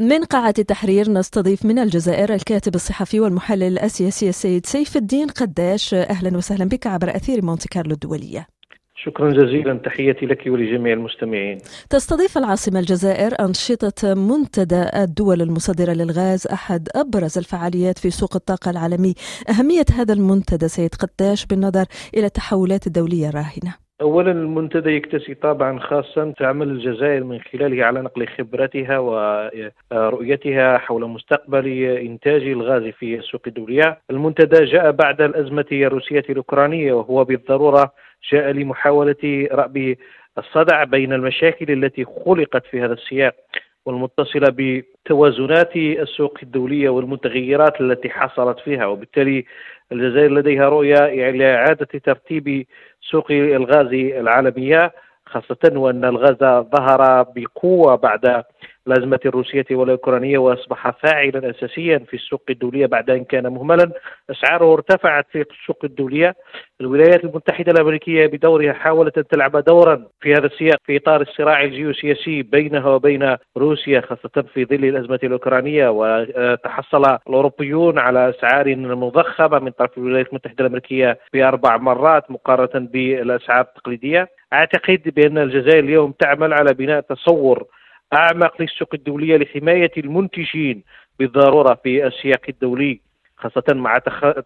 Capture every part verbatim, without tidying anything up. من قاعة التحرير نستضيف من الجزائر الكاتب الصحفي والمحلل السياسي السيد سيف الدين قداش. أهلا وسهلا بك عبر أثير مونت كارلو الدولية. شكرا جزيلا، تحياتي لك ولجميع المستمعين. تستضيف العاصمة الجزائر أنشطة منتدى الدول المصدرة للغاز، أحد أبرز الفعاليات في سوق الطاقة العالمي. أهمية هذا المنتدى سيد قداش بالنظر إلى التحولات الدولية الراهنة؟ أولا المنتدى يكتسي طابعا خاصا تعمل الجزائر من خلاله على نقل خبرتها ورؤيتها حول مستقبل إنتاج الغاز في السوق الدولية. المنتدى جاء بعد الأزمة الروسية الأوكرانية، وهو بالضرورة جاء لمحاولة رأب الصدع بين المشاكل التي خلقت في هذا السياق والمتصلة بتوازنات السوق الدولية والمتغيرات التي حصلت فيها، وبالتالي الجزائر لديها رؤية لإعادة ترتيب سوق الغاز العالمية، خاصة وأن الغاز ظهر بقوة بعد الأزمة الروسية والأوكرانية وأصبح فاعلا أساسيا في السوق الدولية بعد أن كان مهملا. أسعاره ارتفعت في السوق الدولية. الولايات المتحدة الأمريكية بدورها حاولت أن تلعب دورا في هذا السياق في إطار الصراع الجيوسياسي بينها وبين روسيا، خاصة في ظل الأزمة الأوكرانية، وتحصل الأوروبيون على أسعار مضخمة من طرف الولايات المتحدة الأمريكية بأربع مرات مقارنة بالأسعار التقليدية. أعتقد بأن الجزائر اليوم تعمل على بناء تصور أعمق للسوق الدولية لحماية المنتجين بالضرورة في السياق الدولي، خاصة مع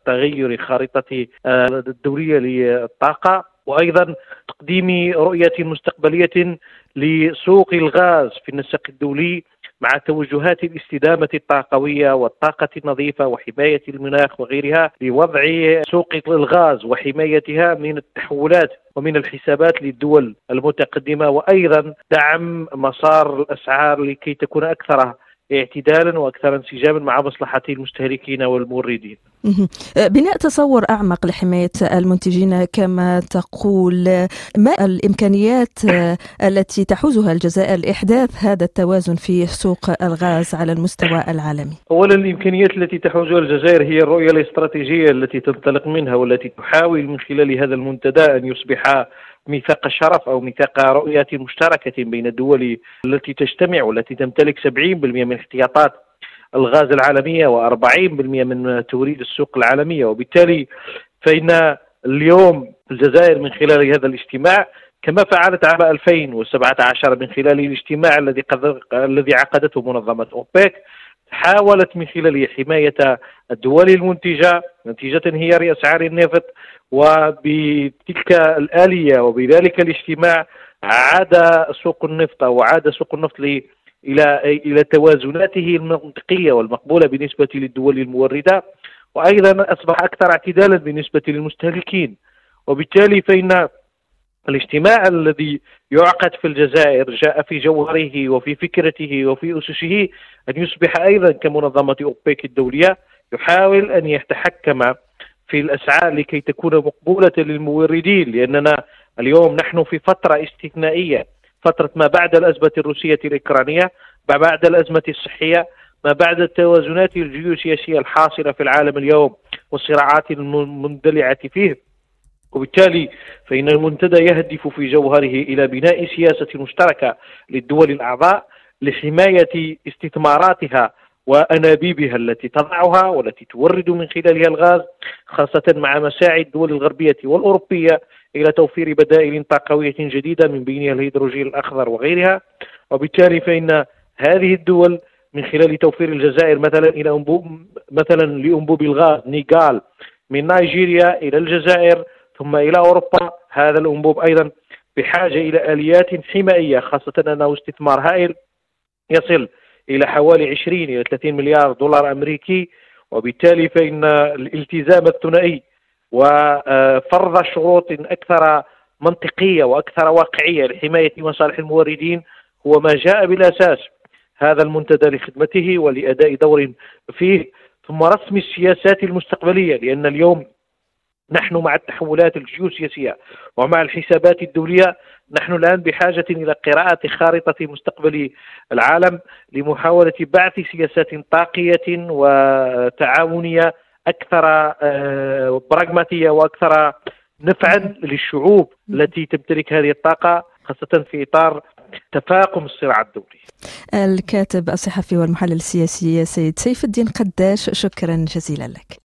تغير خارطة الدولية للطاقة، وأيضا تقديم رؤية مستقبلية لسوق الغاز في النسق الدولي مع توجهات الاستدامة الطاقوية والطاقة النظيفة وحماية المناخ وغيرها، لوضع سوق الغاز وحمايتها من التحولات ومن الحسابات للدول المتقدمة، وأيضا دعم مسار الأسعار لكي تكون أكثر اعتدالا وأكثر انسجاما مع مصلحة المستهلكين والموردين. بناء تصور أعمق لحماية المنتجين كما تقول، ما الإمكانيات التي تحوزها الجزائر لإحداث هذا التوازن في سوق الغاز على المستوى العالمي؟ أولا الإمكانيات التي تحوزها الجزائر هي الرؤية الاستراتيجية التي تنطلق منها، والتي تحاول من خلال هذا المنتدى أن يصبح ميثاق شرف أو ميثاق رؤية مشتركة بين الدول التي تجتمع والتي تمتلك سبعين بالمئة من احتياطات الغاز العالمية وأربعين بالمئة من توريد السوق العالمية. وبالتالي فإن اليوم الجزائر من خلال هذا الاجتماع كما فعلت عام ألفين وسبعة عشر من خلال الاجتماع الذي الذي عقدته منظمة أوبك، حاولت من خلاله حماية الدول المنتجة نتيجة انهيار أسعار النفط، وبتلك الآلية وبذلك الاجتماع عاد سوق النفط وعاد سوق النفط إلى إلى توازناته المنطقية والمقبولة بالنسبة للدول الموردة، وأيضا أصبح أكثر اعتدالا بالنسبة للمستهلكين. وبالتالي فإن الاجتماع الذي يعقد في الجزائر جاء في جوهره وفي فكرته وفي أسسه أن يصبح أيضا كمنظمة أوبك الدولية يحاول أن يتحكم في الأسعار لكي تكون مقبولة للموردين، لأننا اليوم نحن في فترة استثنائية، فترة ما بعد الأزمة الروسية الأوكرانية، ما بعد الأزمة الصحية، ما بعد التوازنات الجيوسياسية الحاصلة في العالم اليوم والصراعات المندلعة فيه. وبالتالي فإن المنتدى يهدف في جوهره إلى بناء سياسة مشتركة للدول الأعضاء لحماية استثماراتها وأنابيبها التي تضعها والتي تورد من خلالها الغاز، خاصة مع مساعي الدول الغربية والأوروبية إلى توفير بدائل طاقوية جديدة من بينها الهيدروجين الأخضر وغيرها. وبالتالي فإن هذه الدول من خلال توفير الجزائر مثلا إلى أنبوب مثلا لأنبوب الغاز نيغال من نيجيريا إلى الجزائر ثم إلى أوروبا، هذا الأنبوب أيضا بحاجة إلى آليات حمائية، خاصة أنه استثمار هائل يصل إلى حوالي عشرين إلى ثلاثين مليار دولار أمريكي. وبالتالي فإن الالتزام الثنائي وفرض شروط أكثر منطقية وأكثر واقعية لحماية مصالح الموردين هو ما جاء بالأساس هذا المنتدى لخدمته ولأداء دور فيه، ثم رسم السياسات المستقبلية، لأن اليوم نحن مع التحولات الجيوسياسية ومع الحسابات الدولية نحن الآن بحاجة إلى قراءة خارطة مستقبل العالم لمحاولة بعث سياسات طاقية وتعاونية أكثر براغماتية وأكثر نفعا للشعوب التي تمتلك هذه الطاقة، خاصة في إطار تفاقم الصراع الدولي. الكاتب الصحفي والمحلل السياسي سيد سيف الدين قداش، شكرا جزيلا لك.